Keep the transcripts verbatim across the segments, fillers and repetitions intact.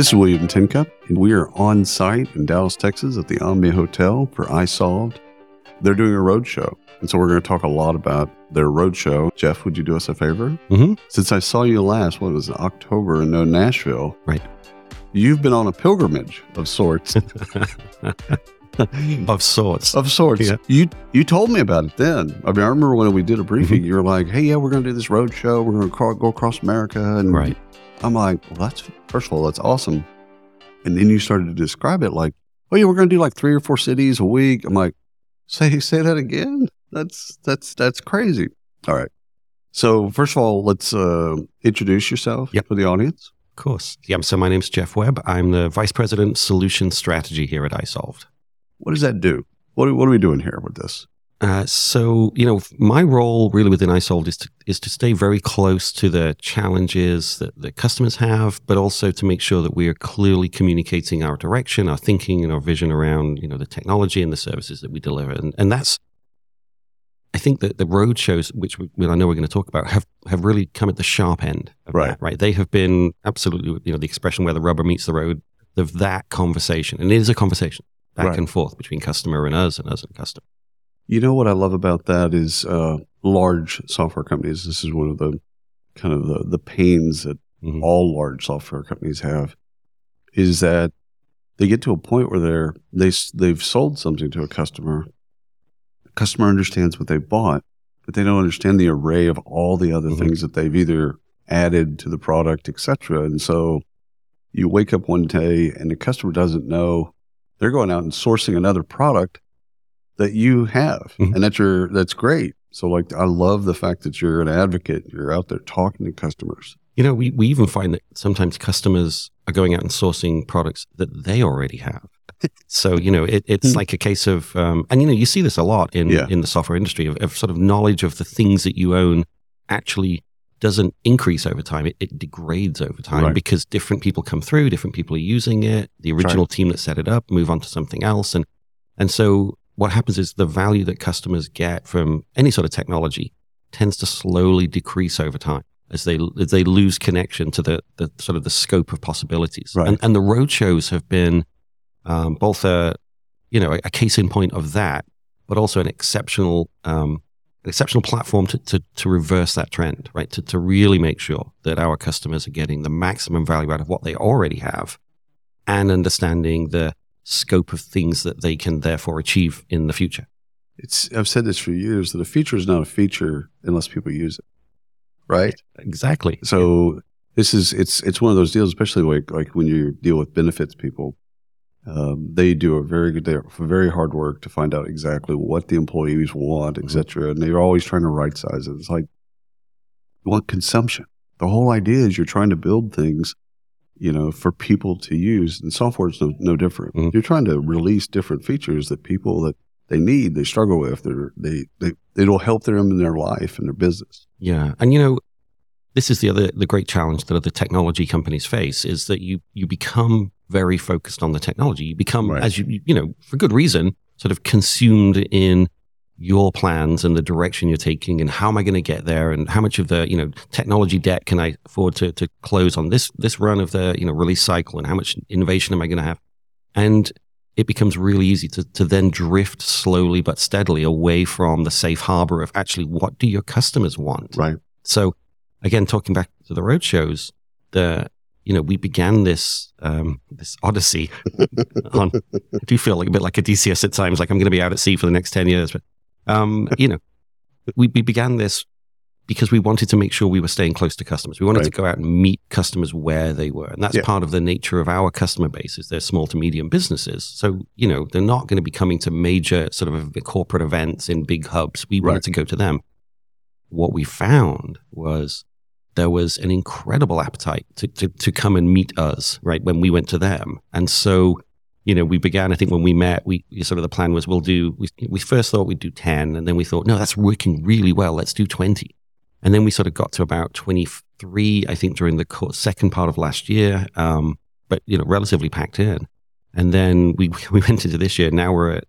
This is William Tincup, and we are on site in Dallas, Texas at the Omni Hotel for iSolved. They're doing a roadshow, and so we're going to talk a lot about their roadshow. Jeff, would you do us a favor? Mm-hmm. Since I saw you last, what was it, October in Nashville? Right. You've been on a pilgrimage of sorts. Of sorts. Of sorts. Yeah. You you told me about it then. I mean, I remember when we did a briefing, mm-hmm. you were like, hey, yeah, we're going to do this road show. We're going to go across America. And right. I'm like, well, that's, first of all, that's awesome. And then you started to describe it like, oh, yeah, we're going to do like three or four cities a week. I'm like, say say that again? That's, that's, that's crazy. All right. So first of all, let's uh, introduce yourself yep. to the audience. Of course. Yeah. So my name's Jeff Webb. I'm the Vice President Solution Strategy here at iSolved. What does that do? What are, what are we doing here with this? Uh, so, you know, my role really within iSolved is to, is to stay very close to the challenges that the customers have, but also to make sure that we are clearly communicating our direction, our thinking, and our vision around, you know, the technology and the services that we deliver. And, and that's, I think that the road shows, which we, well, I know we're going to talk about, have, have really come at the sharp end of right. that, right? They have been absolutely, you know, the expression where the rubber meets the road of that conversation. And it is a conversation. Back right. and forth between customer and us and us and customer. You know what I love about that is uh, large software companies. This is one of the kind of the, the pains that mm-hmm. all large software companies have is that they get to a point where they're, they, they've sold something to a customer. The customer understands what they bought, but they don't understand the array of all the other mm-hmm. things that they've either added to the product, et cetera. And so you wake up one day and the customer doesn't know they're going out and sourcing another product that you have, mm-hmm. and that's your that's great. So, like, I love the fact that you're an advocate. You're out there talking to customers. You know, we, we even find that sometimes customers are going out and sourcing products that they already have. So, you know, it, it's mm-hmm. like a case of, um, and you know, you see this a lot in yeah. in the software industry of, of sort of knowledge of the things that you own actually doesn't increase over time. It, it degrades over time right. because different people come through, different people are using it. The original right. team that set it up move on to something else. And and so what happens is the value that customers get from any sort of technology tends to slowly decrease over time as they as they lose connection to the, the sort of the scope of possibilities. Right. And, and the roadshows have been um, both a, you know, a, a case in point of that, but also an exceptional um An exceptional platform to, to, to reverse that trend, right? To, to really make sure that our customers are getting the maximum value out of what they already have and understanding the scope of things that they can therefore achieve in the future. It's I've said this for years, that a feature is not a feature unless people use it, right? Exactly. So yeah. this is it's it's one of those deals, especially like, like when you deal with benefits people. Um, they do a very good, they're very hard work to find out exactly what the employees want, et cetera. And they're always trying to right size it. It's like, you want consumption. The whole idea is you're trying to build things, you know, for people to use. And software is no, no different. Mm-hmm. You're trying to release different features that people that they need, they struggle with, they're, they, they, it'll help them in their life and their business. Yeah. And, you know, this is the other, the great challenge that other technology companies face is that you, you become very focused on the technology. You become, right. as you, you know, for good reason, sort of consumed in your plans and the direction you're taking and how am I going to get there and how much of the, you know, technology debt can I afford to, to close on this, this run of the, you know, release cycle and how much innovation am I going to have? And it becomes really easy to, to then drift slowly but steadily away from the safe harbor of actually what do your customers want? Right. So again, talking back to the roadshows, the, you know, we began this um, this odyssey on, I do feel like a bit like Odysseus at times, like I'm going to be out at sea for the next ten years. But, um, you know, we, we began this because we wanted to make sure we were staying close to customers. We wanted right. to go out and meet customers where they were. And that's yeah. part of the nature of our customer base is they're small to medium businesses. So, you know, they're not going to be coming to major sort of corporate events in big hubs. We wanted right. to go to them. What we found was there was an incredible appetite to, to, to come and meet us, right, when we went to them. And so, you know, we began, I think when we met, we sort of the plan was we'll do, we, we first thought we'd do ten, and then we thought, no, that's working really well, let's do twenty. And then we sort of got to about twenty-three, I think, during the co- second part of last year, um, but, you know, relatively packed in. And then we, we went into this year, now we're, at,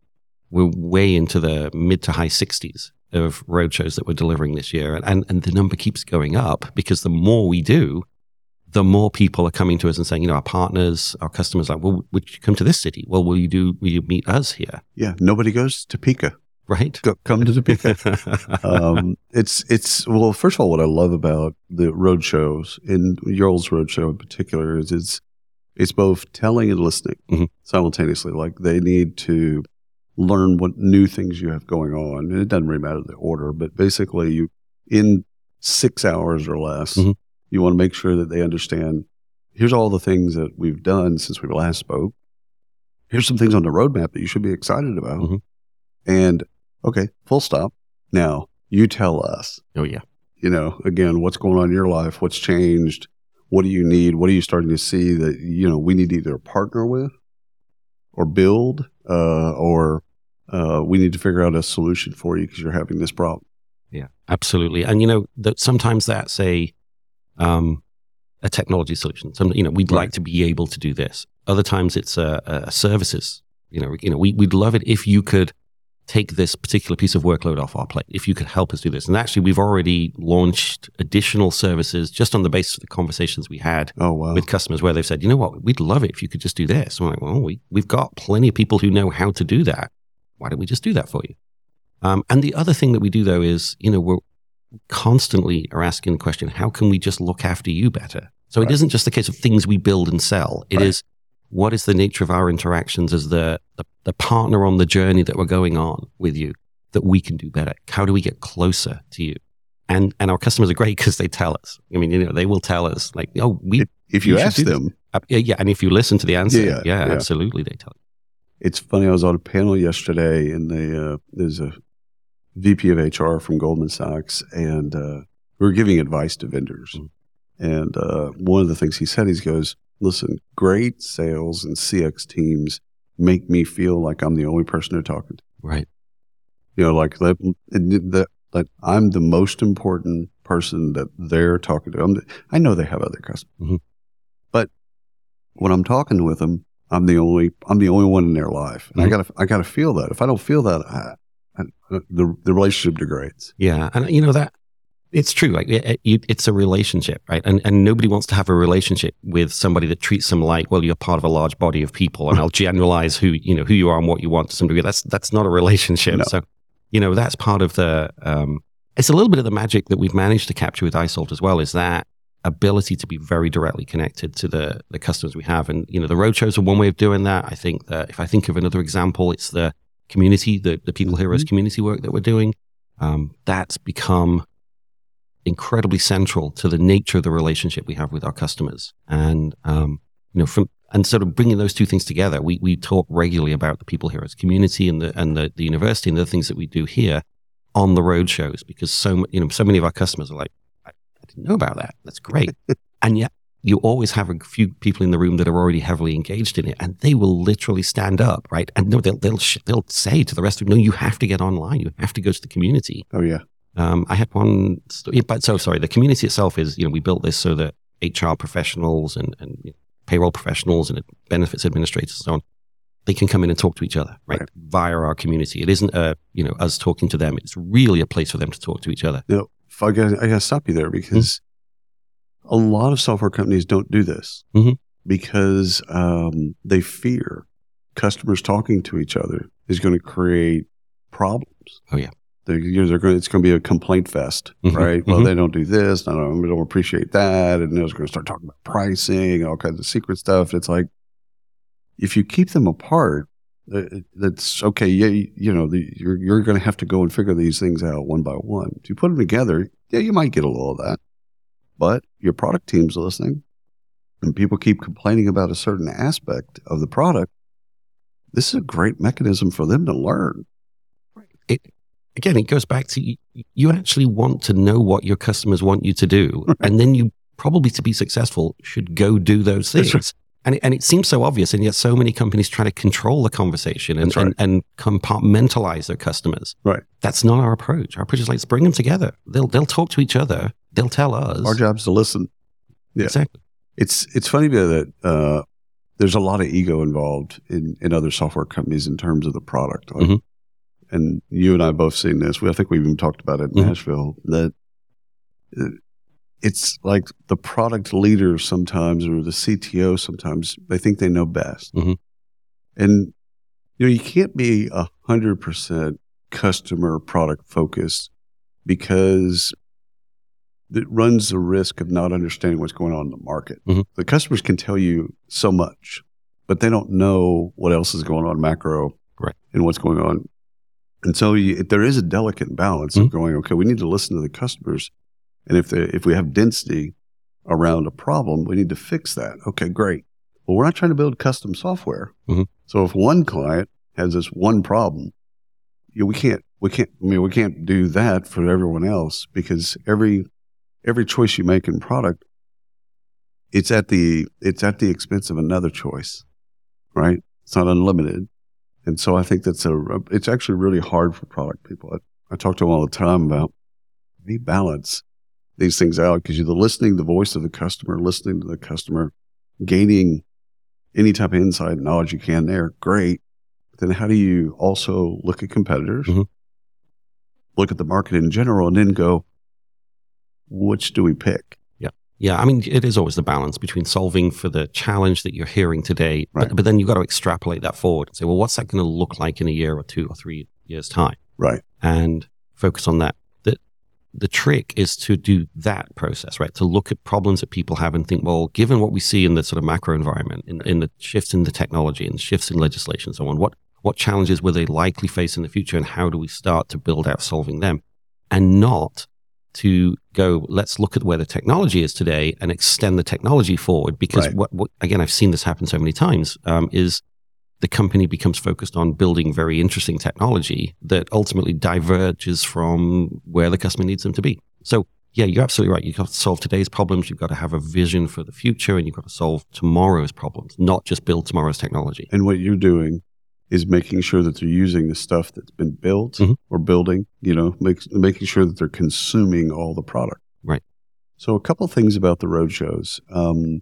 we're way into the mid to high sixties. Of roadshows that we're delivering this year. And, and and the number keeps going up because the more we do, the more people are coming to us and saying, you know, our partners, our customers are like, well, would you come to this city? Well, will you do, will you meet us here? Yeah. Nobody goes to Topeka. Right. Go, come to Topeka. um, it's, it's, well, first of all, what I love about the road shows, and Yarl's Roadshow in particular, is it's, it's both telling and listening mm-hmm. simultaneously. Like they need to learn what new things you have going on. And it doesn't really matter the order, but basically you, in six hours or less, mm-hmm. you want to make sure that they understand, here's all the things that we've done since we last spoke. Here's some things on the roadmap that you should be excited about. Mm-hmm. And, okay, full stop. Now, you tell us. Oh, yeah. You know, again, what's going on in your life? What's changed? What do you need? What are you starting to see that, you know, we need to either partner with or build uh, or uh, we need to figure out a solution for you because you're having this problem. Yeah, absolutely. And, you know, that sometimes that's a... Um, a technology solution. Some, you know, we'd right. like to be able to do this. Other times it's a, a services. You know, you know, we, we'd love it if you could take this particular piece of workload off our plate, if you could help us do this. And actually, we've already launched additional services just on the basis of the conversations we had oh, wow. with customers where they've said, you know what, we'd love it if you could just do this. I'm like, well, we, we've got plenty of people who know how to do that. Why don't we just do that for you? Um, and the other thing that we do, though, is, you know, we're constantly are asking the question, how can we just look after you better? So right. it isn't just the case of things we build and sell. It right. is, what is the nature of our interactions as the, the the partner on the journey that we're going on with you that we can do better? How do we get closer to you? And and our customers are great because they tell us. I mean, you know, they will tell us like, oh, we... If, if you ask them. Uh, yeah, and if you listen to the answer, yeah, yeah, yeah, yeah. absolutely, they tell you. It's funny, I was on a panel yesterday and they, uh, there's a V P of H R from Goldman Sachs, and uh, we were giving advice to vendors. Mm-hmm. And uh, one of the things he said, he goes, listen, great sales and C X teams make me feel like I'm the only person they're talking to. Right. You know, like that, that, that I'm the most important person that they're talking to. I'm the, I know they have other customers, mm-hmm. but when I'm talking with them, I'm the only, I'm the only one in their life. And mm-hmm. I gotta, I gotta feel that. If I don't feel that, I, And the the relationship degrades. Yeah, and you know that it's true. Like it, it, it's a relationship, right? And and nobody wants to have a relationship with somebody that treats them like, well, you're part of a large body of people, and I'll generalize who you know who you are and what you want to some degree. That's that's not a relationship. No. So, you know, that's part of the. Um, it's a little bit of the magic that we've managed to capture with iSolved as well. Is that ability to be very directly connected to the the customers we have, and you know, the roadshows are one way of doing that. I think that if I think of another example, it's the community, the, the People Heroes mm-hmm. community work that we're doing, um, that's become incredibly central to the nature of the relationship we have with our customers. And, um, you know, from, and sort of bringing those two things together, we, we talk regularly about the People Heroes community and the, and the, the university and the things that we do here on the road shows, because so, you know, so many of our customers are like, I, I didn't know about that. That's great. And yet you always have a few people in the room that are already heavily engaged in it, and they will literally stand up, right? And no, they'll they'll sh- they'll say to the rest of them, "No, you have to get online. You have to go to the community." Oh yeah. Um, I had one, story, but so sorry. The community itself is, you know, we built this so that H R professionals and and you know, payroll professionals and benefits administrators and so on, they can come in and talk to each other, right? right? Via our community. It isn't a you know us talking to them. It's really a place for them to talk to each other. You know, I gotta I gotta stop you there because. Mm-hmm. A lot of software companies don't do this mm-hmm. because um, they fear customers talking to each other is going to create problems. Oh yeah, they're, you know, they're going, it's going to be a complaint fest, mm-hmm. right? Well, mm-hmm. they don't do this, I don't, I don't appreciate that, and they're going to start talking about pricing, all kinds of secret stuff. It's like if you keep them apart, that's okay. Yeah, you know, the, you're you're going to have to go and figure these things out one by one. If you put them together, yeah, you might get a little of that. But your product team's listening, and people keep complaining about a certain aspect of the product. This is a great mechanism for them to learn. It, again, it goes back to you, you actually want to know what your customers want you to do, right. and then you probably, to be successful, should go do those things. Right. And, it, and it seems so obvious, and yet so many companies try to control the conversation and, right. and, and compartmentalize their customers. Right. That's not our approach. Our approach is like, let's bring them together. They'll they'll talk to each other. They'll tell us. Our job's to listen. Yeah. Exactly. It's it's funny that uh, there's a lot of ego involved in, in other software companies in terms of the product. Like, mm-hmm. And you and I both seen this. We, I think we even talked about it in mm-hmm. Nashville. That it's like the product leaders sometimes or the C T O sometimes, they think they know best. Mm-hmm. And, you know, you can't be one hundred percent customer product focused because it runs the risk of not understanding what's going on in the market. Mm-hmm. The customers can tell you so much, but they don't know what else is going on macro right. and what's going on. And so you, there is a delicate balance mm-hmm. of going, okay, we need to listen to the customers. And if they, if we have density around a problem, we need to fix that. Okay, great. Well, we're not trying to build custom software. Mm-hmm. So if one client has this one problem, you know, we can't, we can't, I mean, we can't do that for everyone else because every, every choice you make in product, it's at the, it's at the expense of another choice, right? It's not unlimited. And so I think that's a, it's actually really hard for product people. I, I talk to them all the time about we balance these things out because you're the listening, the voice of the customer, listening to the customer, gaining any type of insight and knowledge you can there. Great. But then how do you also look at competitors, mm-hmm. look at the market in general, and then go, which do we pick? Yeah. Yeah. I mean, it is always the balance between solving for the challenge that you're hearing today, right. but, but then you've got to extrapolate that forward and say, well, what's that going to look like in a year or two or three years' time? Right. And focus on that. The, the trick is to do that process, right? To look at problems that people have and think, well, given what we see in the sort of macro environment, in, in the shifts in the technology and shifts in legislation and so on, what, what challenges will they likely face in the future and how do we start to build out solving them? And not to go, let's look at where the technology is today and extend the technology forward. Because right. what, what, again, I've seen this happen so many times, um, is the company becomes focused on building very interesting technology that ultimately diverges from where the customer needs them to be. So yeah, you're absolutely right. You've got to solve today's problems. You've got to have a vision for the future and you've got to solve tomorrow's problems, not just build tomorrow's technology. And what you're doing is making sure that they're using the stuff that's been built mm-hmm. or building, you know, make, making sure that they're consuming all the product. Right. So a couple of things about the roadshows. Um,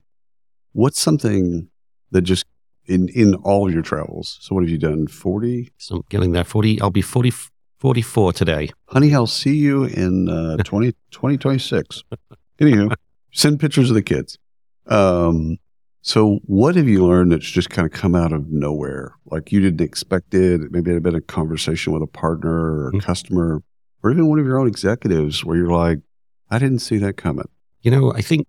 what's something that just in, in all of your travels? So what have you done? forty? So I'm getting there. forty. I'll be forty, forty-four today. Honey, I'll see you in uh, twenty twenty-six. Anywho, send pictures of the kids. Um, So what have you learned that's just kind of come out of nowhere? Like you didn't expect it. Maybe it had been a conversation with a partner or a mm-hmm. customer or even one of your own executives where you're like, I didn't see that coming. You know, I think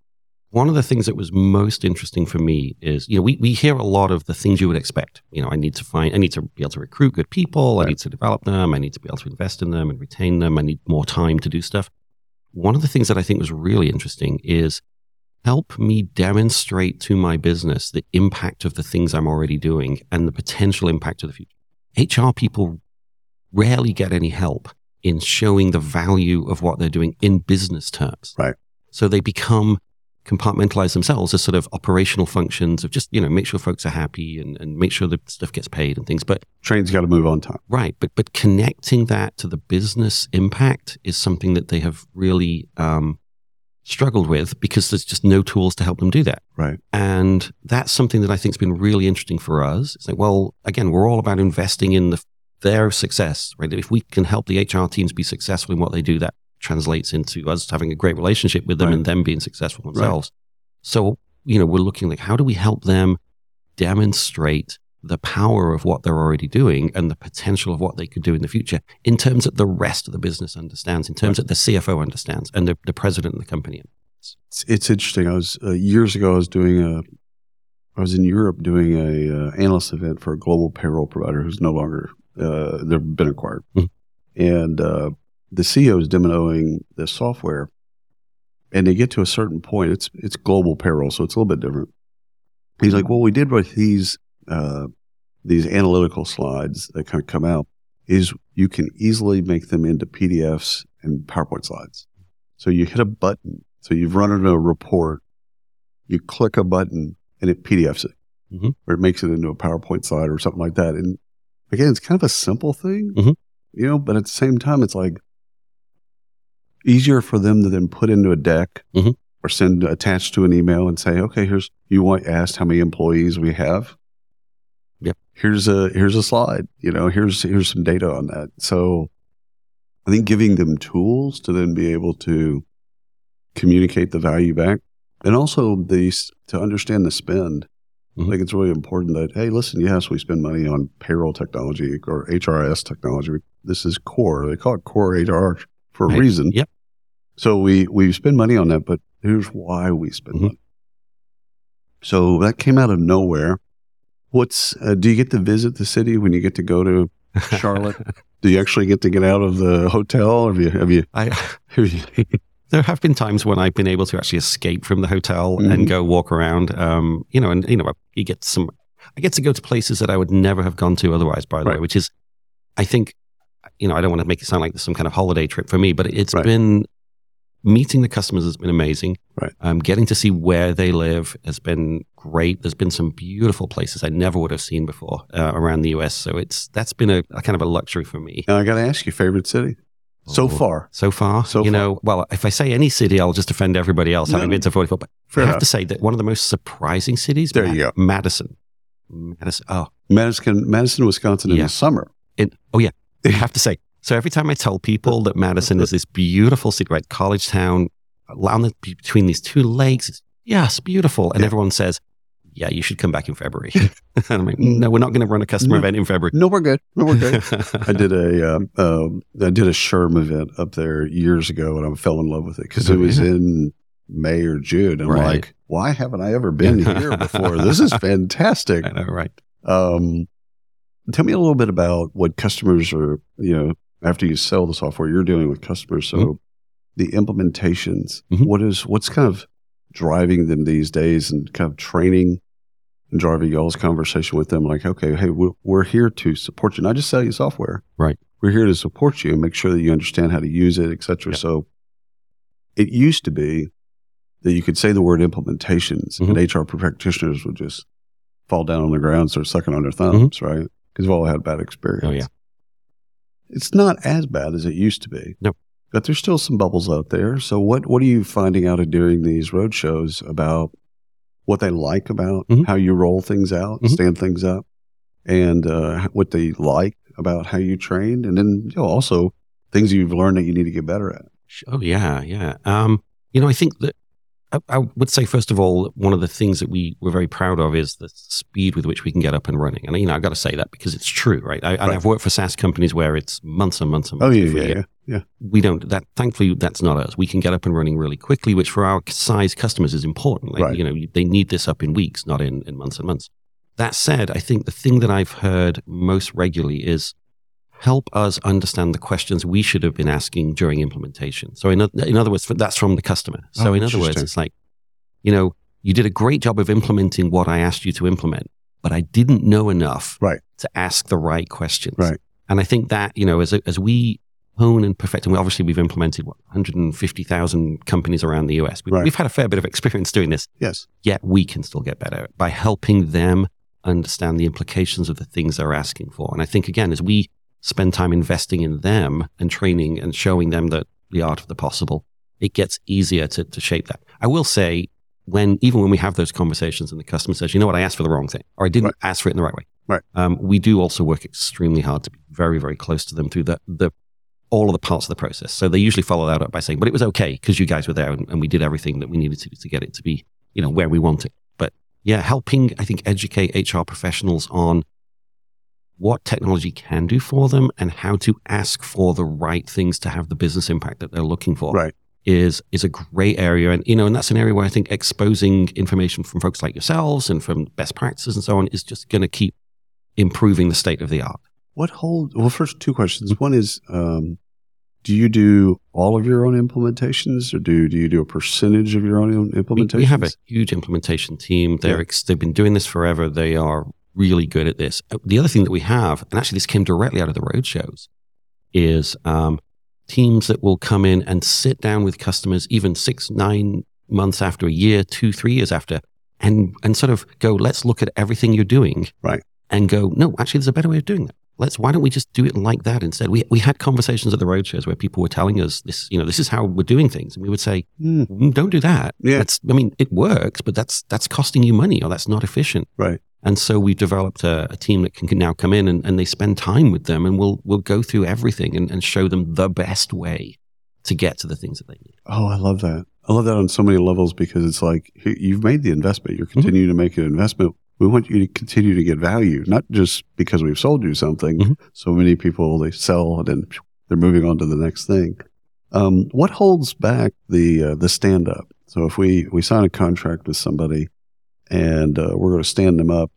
one of the things that was most interesting for me is, you know, we, we hear a lot of the things you would expect. You know, I need to find, I need to be able to recruit good people. Right. I need to develop them. I need to be able to invest in them and retain them. I need more time to do stuff. One of the things that I think was really interesting is, help me demonstrate to my business the impact of the things I'm already doing and the potential impact of the future. H R people rarely get any help in showing the value of what they're doing in business terms. Right. So they become compartmentalized themselves as sort of operational functions of just, you know, make sure folks are happy and, and make sure the stuff gets paid and things. But train's got to move on time. Right. But but connecting that to the business impact is something that they have really um struggled with because there's just no tools to help them do that. Right. And that's something that I think has been really interesting for us. It's like, well, again, we're all about investing in the, their success, right? If we can help the H R teams be successful in what they do, that translates into us having a great relationship with them right. and them being successful themselves. Right. So, you know, we're looking like, how do we help them demonstrate the power of what they're already doing and the potential of what they could do in the future in terms that the rest of the business understands, in terms that the C F O understands and the, the president of the company. It's, it's interesting. I was uh, years ago, I was doing a, I was in Europe doing a uh, analyst event for a global payroll provider who's no longer, uh, they've been acquired. Mm-hmm. And uh, the C E O is demoing the software and they get to a certain point. It's, it's global payroll. So it's a little bit different. He's like, well, we did with these Uh, these analytical slides that kind of come out is you can easily make them into P D Fs and PowerPoint slides. So you hit a button. So you've run in a report, you click a button and it P D Fs it mm-hmm. or it makes it into a PowerPoint slide or something like that. And again, it's kind of a simple thing, mm-hmm. you know, but at the same time, it's like easier for them to then put into a deck mm-hmm. or send attached to an email and say, okay, here's, you want asked how many employees we have. Yep. Here's a here's a slide, you know, here's here's some data on that. So I think giving them tools to then be able to communicate the value back. And also the to understand the spend. Mm-hmm. I think it's really important that, hey, listen, yes, we spend money on payroll technology or H R I S technology. This is core. They call it core H R for a right. reason. Yep. So we, we spend money on that, but here's why we spend mm-hmm. money. So that came out of nowhere. What's uh, do you get to visit the city when you get to go to Charlotte? Do you actually get to get out of the hotel? Have you? Have you? I, have you there have been times when I've been able to actually escape from the hotel mm-hmm. and go walk around. Um, you know, and you know, you get some. I get to go to places that I would never have gone to otherwise. By the right. way, which is, I think, you know, I don't want to make it sound like some kind of holiday trip for me, but it's right. been. Meeting the customers has been amazing. Right. Um, getting to see where they live has been great. There's been some beautiful places I never would have seen before uh, around the U S. So it's that's been a, a kind of a luxury for me. Now I got to ask you, favorite city oh, so far? So far, so you far. know. Well, if I say any city, I'll just offend everybody else. No. Having been to forty-four, but Fair I have enough. to say that one of the most surprising cities. There Mad- you go, Madison. Madison. Oh, Madison, Madison, Wisconsin in yeah. the summer. It, oh yeah, I have to say. So every time I tell people that Madison is this beautiful city, right, college town, on the, between these two lakes, it's, yeah, it's beautiful. And yeah. everyone says, yeah, you should come back in February. And I'm like, no, we're not going to run a customer no, event in February. No, we're good. No, we're good. I did a, um, um, I did a SHRM event up there years ago, and I fell in love with it because it was in May or June. I'm right. like, why haven't I ever been here before? This is fantastic. I know, right. Um, tell me a little bit about what customers are, you know, after you sell the software, you're dealing with customers. So mm-hmm. the implementations, mm-hmm. what is, what's kind of driving them these days and kind of training and driving y'all's conversation with them? Like, okay, hey, we're, we're here to support you. Not just sell you software. Right. We're here to support you and make sure that you understand how to use it, et cetera. Yep. So it used to be that you could say the word implementations mm-hmm. and H R practitioners would just fall down on the ground and start sucking on their thumbs, mm-hmm. right? Because we've all had bad experience. Oh, yeah. It's not as bad as it used to be. No. But there's still some bubbles out there. So what, what are you finding out of doing these road shows about what they like about mm-hmm. how you roll things out, mm-hmm. stand things up, and uh, what they like about how you trained? And then you know, also things you've learned that you need to get better at. Oh, yeah, yeah. Um, you know, I think that I, I would say, first of all, one of the things that we were very proud of is the speed with which we can get up and running. And, you know, I've got to say that because it's true, right? I, right. I've worked for SaaS companies where it's months and months and months. Oh, yeah, yeah, yeah, yeah. We don't, that, thankfully, that's not us. We can get up and running really quickly, which for our size customers is important. Like, right. You know, they need this up in weeks, not in, in months and months. That said, I think the thing that I've heard most regularly is help us understand the questions we should have been asking during implementation. So in, in other words, that's from the customer. So oh, in other words, it's like, you know, you did a great job of implementing what I asked you to implement, but I didn't know enough right. to ask the right questions. Right. And I think that, you know, as as we hone and perfect, and we obviously we've implemented what, one hundred fifty thousand companies around the U S. We, right. We've had a fair bit of experience doing this. Yes. Yet we can still get better by helping them understand the implications of the things they're asking for. And I think, again, as we spend time investing in them and training and showing them that the art of the possible, it gets easier to, to shape that. I will say, when even when we have those conversations and the customer says, you know what, I asked for the wrong thing, or I didn't right. ask for it in the right way. Right. Um, we do also work extremely hard to be very, very close to them through the, the all of the parts of the process. So they usually follow that up by saying, but it was okay because you guys were there and, and we did everything that we needed to to get it to be, you know, where we want it. But yeah, helping, I think, educate H R professionals on what technology can do for them and how to ask for the right things to have the business impact that they're looking for right. is is a great area. And, you know, and that's an area where I think exposing information from folks like yourselves and from best practices and so on is just going to keep improving the state of the art. What whole, well, first two questions. One is, um, do you do all of your own implementations or do, do you do a percentage of your own implementations? We, we have a huge implementation team. They're yeah. ex- they've been doing this forever. They are really good at this. The other thing that we have, and actually this came directly out of the road shows, is um, teams that will come in and sit down with customers even six, nine months after, a year, two, three years after, and and sort of go, let's look at everything you're doing. Right. And go, no, actually there's a better way of doing that. Let's, why don't we just do it like that instead? We we had conversations at the road shows where people were telling us this, you know, this is how we're doing things. And we would say, mm. don't do that. Yeah. That's, I mean, it works, but that's, that's costing you money or that's not efficient. Right. And so we've developed a, a team that can, can now come in and, and they spend time with them and we'll, we'll go through everything and, and show them the best way to get to the things that they need. Oh, I love that. I love that on so many levels, because it's like, hey, you've made the investment. You're continuing mm-hmm. to make an investment. We want you to continue to get value, not just because we've sold you something. Mm-hmm. So many people, they sell and then they're moving on to the next thing. Um, what holds back the uh, the stand-up? So if we, we sign a contract with somebody and uh, we're going to stand them up,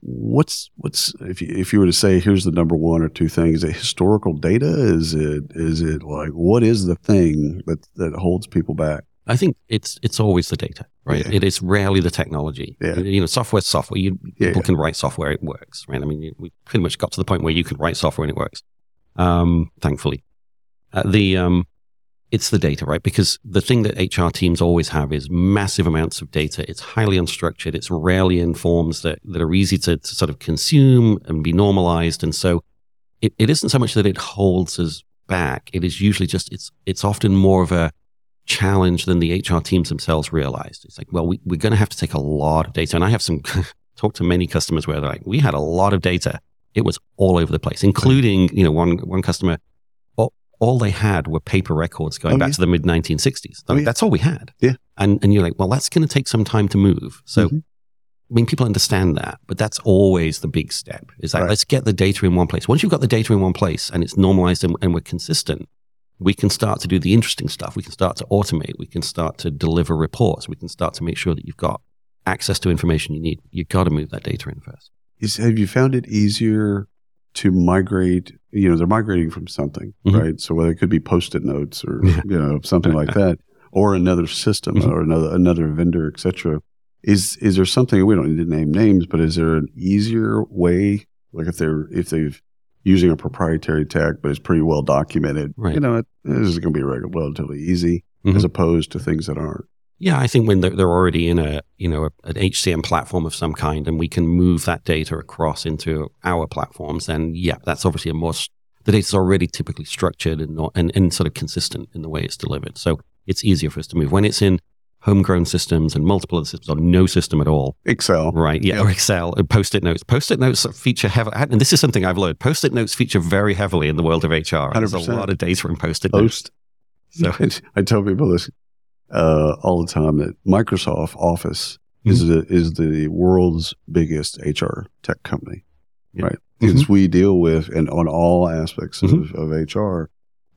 what's what's if you, if you were to say, here's the number one or two things, is it historical data? Is it is it like, what is the thing that, that holds people back? I think it's it's always the data, right? Yeah. It is rarely the technology. Yeah. You know, software's software. You, yeah, people yeah. can write software, it works, right? I mean, you, we pretty much got to the point where you can write software and it works, um, thankfully. Uh, the um, it's the data, right? Because the thing that H R teams always have is massive amounts of data. It's highly unstructured. It's rarely in forms that, that are easy to, to sort of consume and be normalized. And so it, it isn't so much that it holds us back. It is usually just, it's it's often more of a challenge than the H R teams themselves realized. It's like, well, we, we're going to have to take a lot of data. And I have some talked to many customers where they're like, we had a lot of data. It was all over the place, including, you know, one, one customer, all, all they had were paper records going oh, back yeah. to the mid nineteen sixties. I mean, oh, yeah. That's all we had. Yeah. And, and you're like, well, that's going to take some time to move. So, mm-hmm. I mean, people understand that, but that's always the big step is that right. Let's get the data in one place. Once you've got the data in one place and it's normalized and, and we're consistent, we can start to do the interesting stuff. We can start to automate. We can start to deliver reports. We can start to make sure that you've got access to information you need. You've got to move that data in first. Is, have you found it easier to migrate? You know, they're migrating from something, mm-hmm. right? So whether it could be Post-it notes or yeah. you know something like that, or another system mm-hmm. or another another vendor, et cetera. Is is there something, we don't need to name names, but is there an easier way? Like if they're if they've using a proprietary tech, but it's pretty well documented. Right. You know, it, this is going to be relatively easy mm-hmm. as opposed to things that aren't. Yeah, I think when they're, they're already in a, you know, a, an H C M platform of some kind, and we can move that data across into our platforms, then yeah, that's obviously a more, the data's already typically structured and, not, and, and sort of consistent in the way it's delivered. So it's easier for us to move. When it's in homegrown systems and multiple other systems or no system at all. Excel. Right, yeah, yep. Or Excel and Post-it notes. Post-it notes feature heavily, and this is something I've learned, Post-it notes feature very heavily in the world of H R. one hundred percent. There's a lot of data in Post-it Post. notes. So I tell people this uh, all the time, that Microsoft Office mm-hmm. is, the, is the world's biggest H R tech company, yep. right? Because mm-hmm. we deal with, and on all aspects of, mm-hmm. of H R,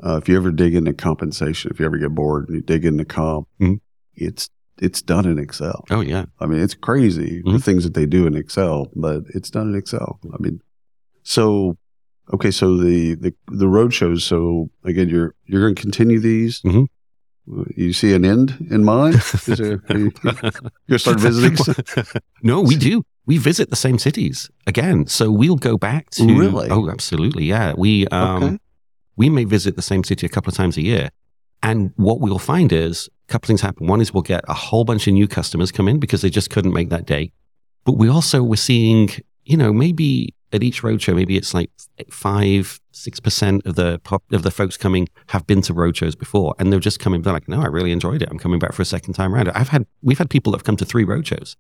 uh, if you ever dig into compensation, if you ever get bored and you dig into comp, mm-hmm. It's it's done in Excel. Oh, yeah. I mean, it's crazy mm-hmm. the things that they do in Excel, but it's done in Excel. I mean, so, okay, so the, the, the roadshows, so again, you're you're going to continue these. Mm-hmm. You see an end in mind? Is there, are you, you're going to start visiting? No, we do. We visit the same cities again. So we'll go back to... Really? Oh, absolutely, yeah. We um, okay. We may visit the same city a couple of times a year. And what we'll find is a couple of things happen. One is we'll get a whole bunch of new customers come in because they just couldn't make that day. But we also were seeing, you know, maybe at each roadshow, maybe it's like five, six percent of the pop, of the folks coming have been to roadshows before, and they're just coming back like, no, I really enjoyed it. I'm coming back for a second time around. I've had we've had people that have come to three roadshows,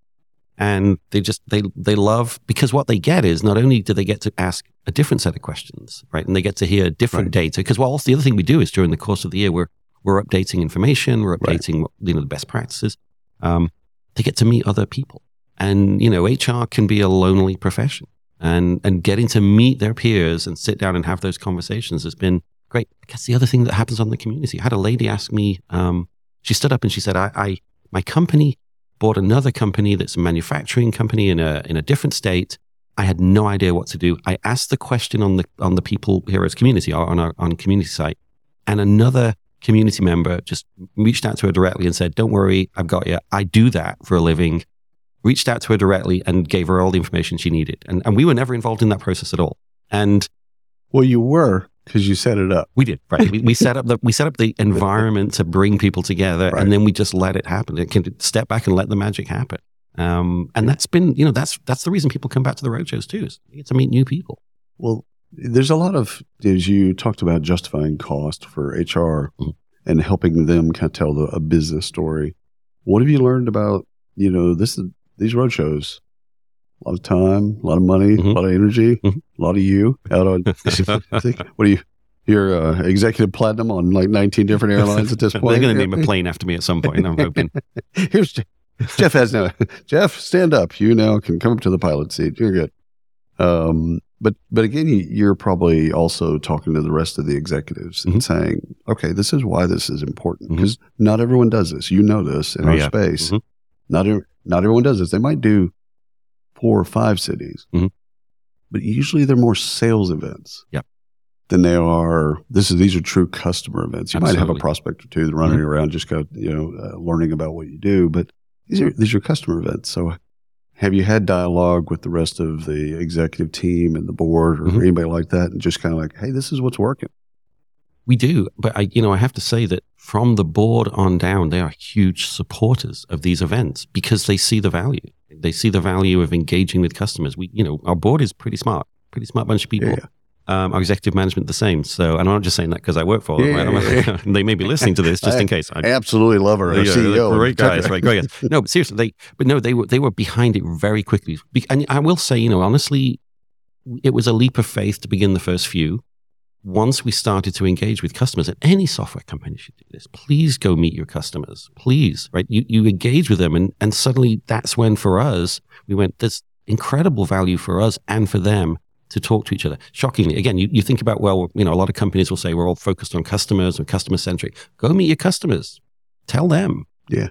and they just they they love, because what they get is not only do they get to ask a different set of questions, right, and they get to hear different right. data. Because well, the other thing we do is during the course of the year we're We're updating information. We're updating, right. you know, the best practices. Um, they get to meet other people, and you know, H R can be a lonely profession. And and getting to meet their peers and sit down and have those conversations has been great. I guess the other thing that happens on the community. I had a lady ask me. Um, she stood up and she said, "I, I my company bought another company that's a manufacturing company in a in a different state. I had no idea what to do. I asked the question on the on the People Heroes community on our on community site, and another." community member just reached out to her directly and said, don't worry, I've got you. I do that for a living. Reached out to her directly and gave her all the information she needed. And and we were never involved in that process at all. And well, you were, because you set it up. We did, right. we, we set up the we set up the environment to bring people together, right. and then we just let it happen. It can step back and let the magic happen. Um, and that's been, you know, that's that's the reason people come back to the roadshows too, is you get to meet new people. Well, there's a lot of, as you talked about, justifying cost for H R mm-hmm. and helping them kind of tell the, a business story. What have you learned about, you know, this is, these roadshows? A lot of time, a lot of money, mm-hmm. a lot of energy, mm-hmm. a lot of you out on. What do you You're uh, executive platinum on like nineteen different airlines at this point. They're going to name a plane after me at some point, I'm hoping. Here's Jeff has now. Jeff, stand up. You now can come up to the pilot seat. You're good. Um, but but again, you're probably also talking to the rest of the executives mm-hmm. and saying, okay, this is why this is important because mm-hmm. not everyone does this. You know this in oh, our yeah. space. Mm-hmm. Not not everyone does this. They might do four or five cities, mm-hmm. but usually they're more sales events. Yeah. Than they are. This is these are true customer events. You Absolutely. Might have a prospect or two that running mm-hmm. around just got you know uh, learning about what you do, but these are these are customer events. So, have you had dialogue with the rest of the executive team and the board or mm-hmm. anybody like that, and just kind of like, hey, this is what's working? We do, but I you know I have to say that from the board on down, they are huge supporters of these events because they see the value. They see the value of engaging with customers. We you know our board is pretty smart, pretty smart bunch of people. Yeah. Um, our executive management the same. So, and I'm not just saying that because I work for them. Yeah, right? yeah, yeah. They may be listening to this just I in case. I absolutely love her. Our C E O, great guys, right? Great guys. No, but seriously, they. But no, they were they were behind it very quickly. Be- and I will say, you know, honestly, it was a leap of faith to begin the first few. Once we started to engage with customers, and any software company should do this. Please go meet your customers. Please, right? You you engage with them, and and suddenly that's when for us we went. There's incredible value for us and for them. To talk to each other. Shockingly, again, you, you think about, well, you know, a lot of companies will say we're all focused on customers and customer centric. Go meet your customers. Tell them. Yeah.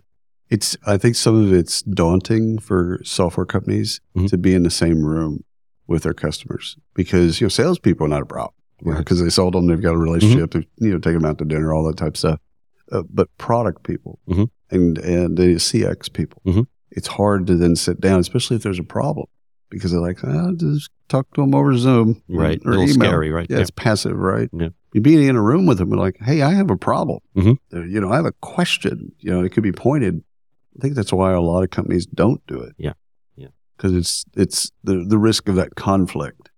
It's, I think some of it's daunting for software companies mm-hmm. to be in the same room with their customers because, you know, salespeople are not a problem because right. they sold them, they've got a relationship, mm-hmm. they, you know, take them out to dinner, all that type of stuff. Uh, but product people mm-hmm. and, and the C X people, mm-hmm. it's hard to then sit down, especially if there's a problem. Because they're like, oh, just talk to them over Zoom. Right. Or a little email. Scary, right? Yeah, yeah, it's passive, right? Yeah. You being in a room with them and like, hey, I have a problem. Mm-hmm. You know, I have a question. You know, it could be pointed. I think that's why a lot of companies don't do it. Yeah. Yeah. Because it's it's the, the risk of that conflict.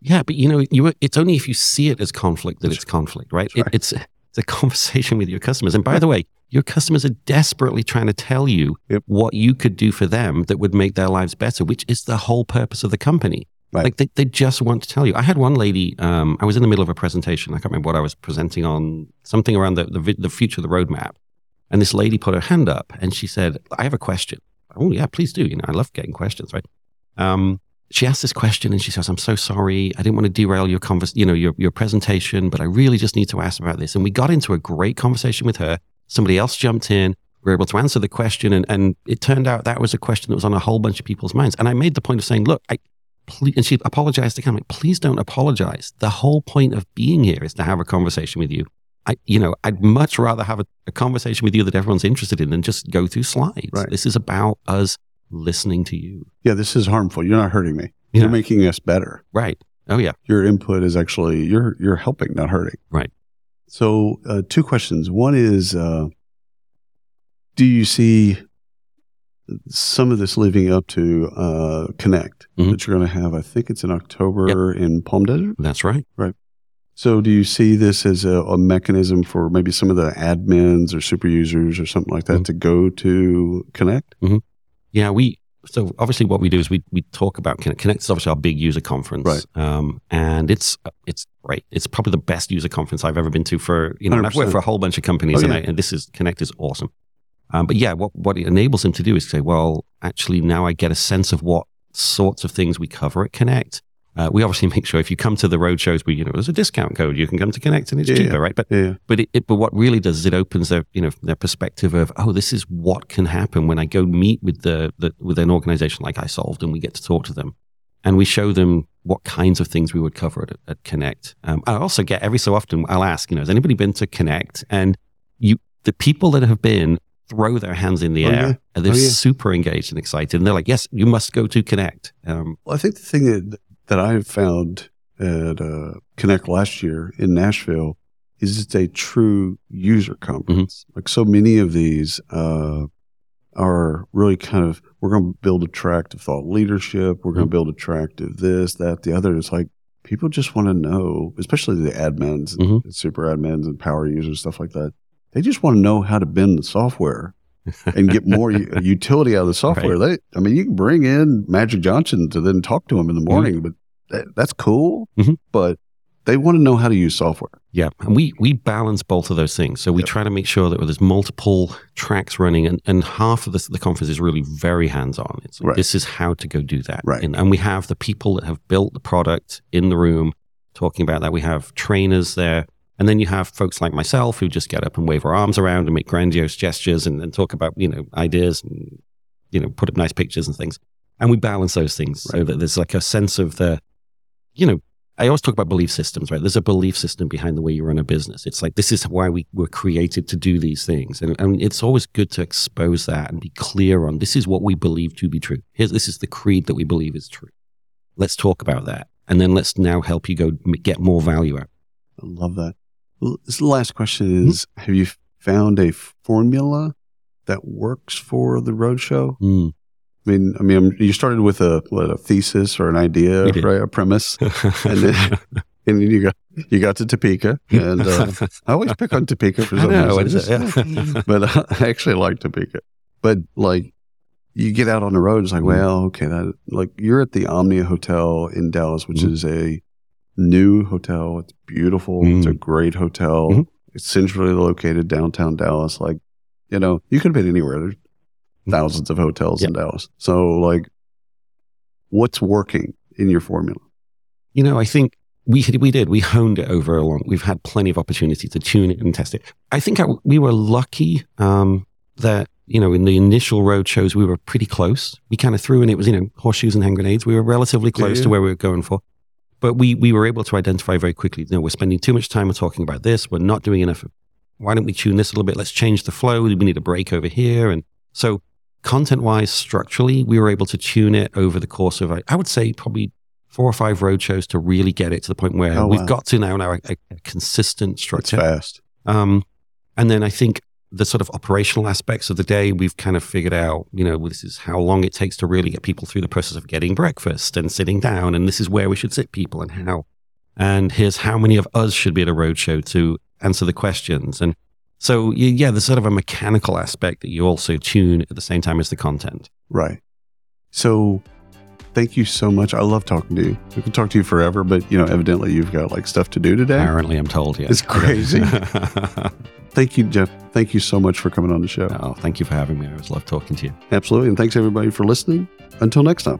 Yeah, but you know, you it's only if you see it as conflict that that's it's right. conflict, right? It, right. It's it's a conversation with your customers. And by the way, your customers are desperately trying to tell you yep. what you could do for them that would make their lives better, which is the whole purpose of the company. Right. Like they, they just want to tell you. I had one lady, um, I was in the middle of a presentation. I can't remember what I was presenting on, something around the, the, the future of the roadmap. And this lady put her hand up and she said, I have a question. Oh yeah, please do. You know, I love getting questions, right? Um, she asked this question and she says, I'm so sorry. I didn't want to derail your convers- you know, your, your presentation, but I really just need to ask about this. And we got into a great conversation with her. Somebody else jumped in, we were able to answer the question, and, and it turned out that was a question that was on a whole bunch of people's minds. And I made the point of saying, look, I, please, and she apologized again. I'm like, please don't apologize. The whole point of being here is to have a conversation with you. I, you know, I'd much rather have a, a conversation with you that everyone's interested in than just go through slides. Right. This is about us listening to you. Yeah, this is harmful. You're not hurting me. Yeah. You're making us better. Right. Oh, yeah. Your input is actually, you're you're helping, not hurting. Right. So uh, two questions. One is, uh, do you see some of this leading up to uh, Connect mm-hmm. that you're going to have? I think it's in October yep. in Palm Desert. That's right. Right. So do you see this as a, a mechanism for maybe some of the admins or super users or something like that mm-hmm. to go to Connect? Mm-hmm. Yeah, we... So obviously what we do is we we talk about Connect. Connect is obviously our big user conference. Right. Um, and it's it's great. It's probably the best user conference I've ever been to for, you know, and I've worked for a whole bunch of companies oh, and, yeah. I, and this is, Connect is awesome. Um, but yeah, what, what it enables them to do is say, well, actually now I get a sense of what sorts of things we cover at Connect. Uh, we obviously make sure if you come to the road shows, we, you know, there's a discount code, you can come to Connect and it's yeah, cheaper, right? But yeah. but it, it, but what really does is it opens their, you know, their perspective of, oh, this is what can happen when I go meet with the, the with an organization like iSolved and we get to talk to them and we show them what kinds of things we would cover at, at Connect. Um, I also get every so often, I'll ask, you know, has anybody been to Connect? And you, the people that have been throw their hands in the oh, air yeah. and they're oh, yeah. super engaged and excited. And they're like, yes, you must go to Connect. Um, well, I think the thing that, that I found at uh, Connect last year in Nashville is it's a true user conference. Mm-hmm. Like so many of these uh, are really kind of, we're going to build attractive thought leadership. We're going to mm-hmm. build attractive this, that, the other. It's like people just want to know, especially the admins, mm-hmm. and super admins and power users, stuff like that. They just want to know how to bend the software and get more u- utility out of the software. Right. They, I mean, you can bring in Magic Johnson to then talk to him in the morning, mm-hmm. but that, that's cool. Mm-hmm. But They want to know how to use software. Yeah. And we, we balance both of those things. So we yep. try to make sure that there's multiple tracks running, and, and half of this, the conference is really very hands-on. It's right. This is how to go do that. Right. And, and we have the people that have built the product in the room talking about that. We have trainers there. And then you have folks like myself who just get up and wave our arms around and make grandiose gestures and, and talk about, you know, ideas and, you know, put up nice pictures and things. And we balance those things right. so that there's like a sense of the, you know, I always talk about belief systems, right? There's a belief system behind the way you run a business. It's like, this is why we were created to do these things. And, and it's always good to expose that and be clear on, this is what we believe to be true. Here's, this is the creed that we believe is true. Let's talk about that. And then let's now help you go get more value out. I love that. Well, this last question is, mm-hmm. have you found a formula that works for the roadshow? Mm. I mean, I mean, you started with a, what, a thesis or an idea, right? A premise, and then and then you got you got to Topeka, and uh, I always pick on Topeka for some I know, reason, it, yeah. but uh, I actually like Topeka. But like, you get out on the road, it's like, mm. well, okay, that like you're at the Omni Hotel in Dallas, which mm. is a new hotel. It's beautiful. Mm. It's a great hotel. Mm-hmm. It's centrally located downtown Dallas. Like, you know, you could have been anywhere. There's thousands of hotels yep. in Dallas. So like, what's working in your formula? You know, I think we we did. We honed it over a long. We've had plenty of opportunity to tune it and test it. I think I, we were lucky um, that, you know, in the initial road shows, we were pretty close. We kind of threw in, it was, you know, horseshoes and hand grenades. We were relatively close yeah, yeah. to where we were going for. But we we were able to identify very quickly, you know, we're spending too much time talking about this. We're not doing enough. Why don't we tune this a little bit? Let's change the flow. We need a break over here. And so content-wise, structurally, we were able to tune it over the course of, I would say, probably four or five road shows to really get it to the point where oh, we've wow. got to now, now a, a consistent structure. It's fast. Um, and then I think the sort of operational aspects of the day, we've kind of figured out, you know, this is how long it takes to really get people through the process of getting breakfast and sitting down, and this is where we should sit people and how. And here's how many of us should be at a road show to answer the questions. And so, yeah, there's sort of a mechanical aspect that you also tune at the same time as the content. Right. So thank you so much. I love talking to you. We can talk to you forever, but, you know, evidently you've got like stuff to do today. Apparently, I'm told, yeah. It's crazy. Thank you, Jeff. Thank you so much for coming on the show. Oh, thank you for having me. I always love talking to you. Absolutely. And thanks, everybody, for listening. Until next time.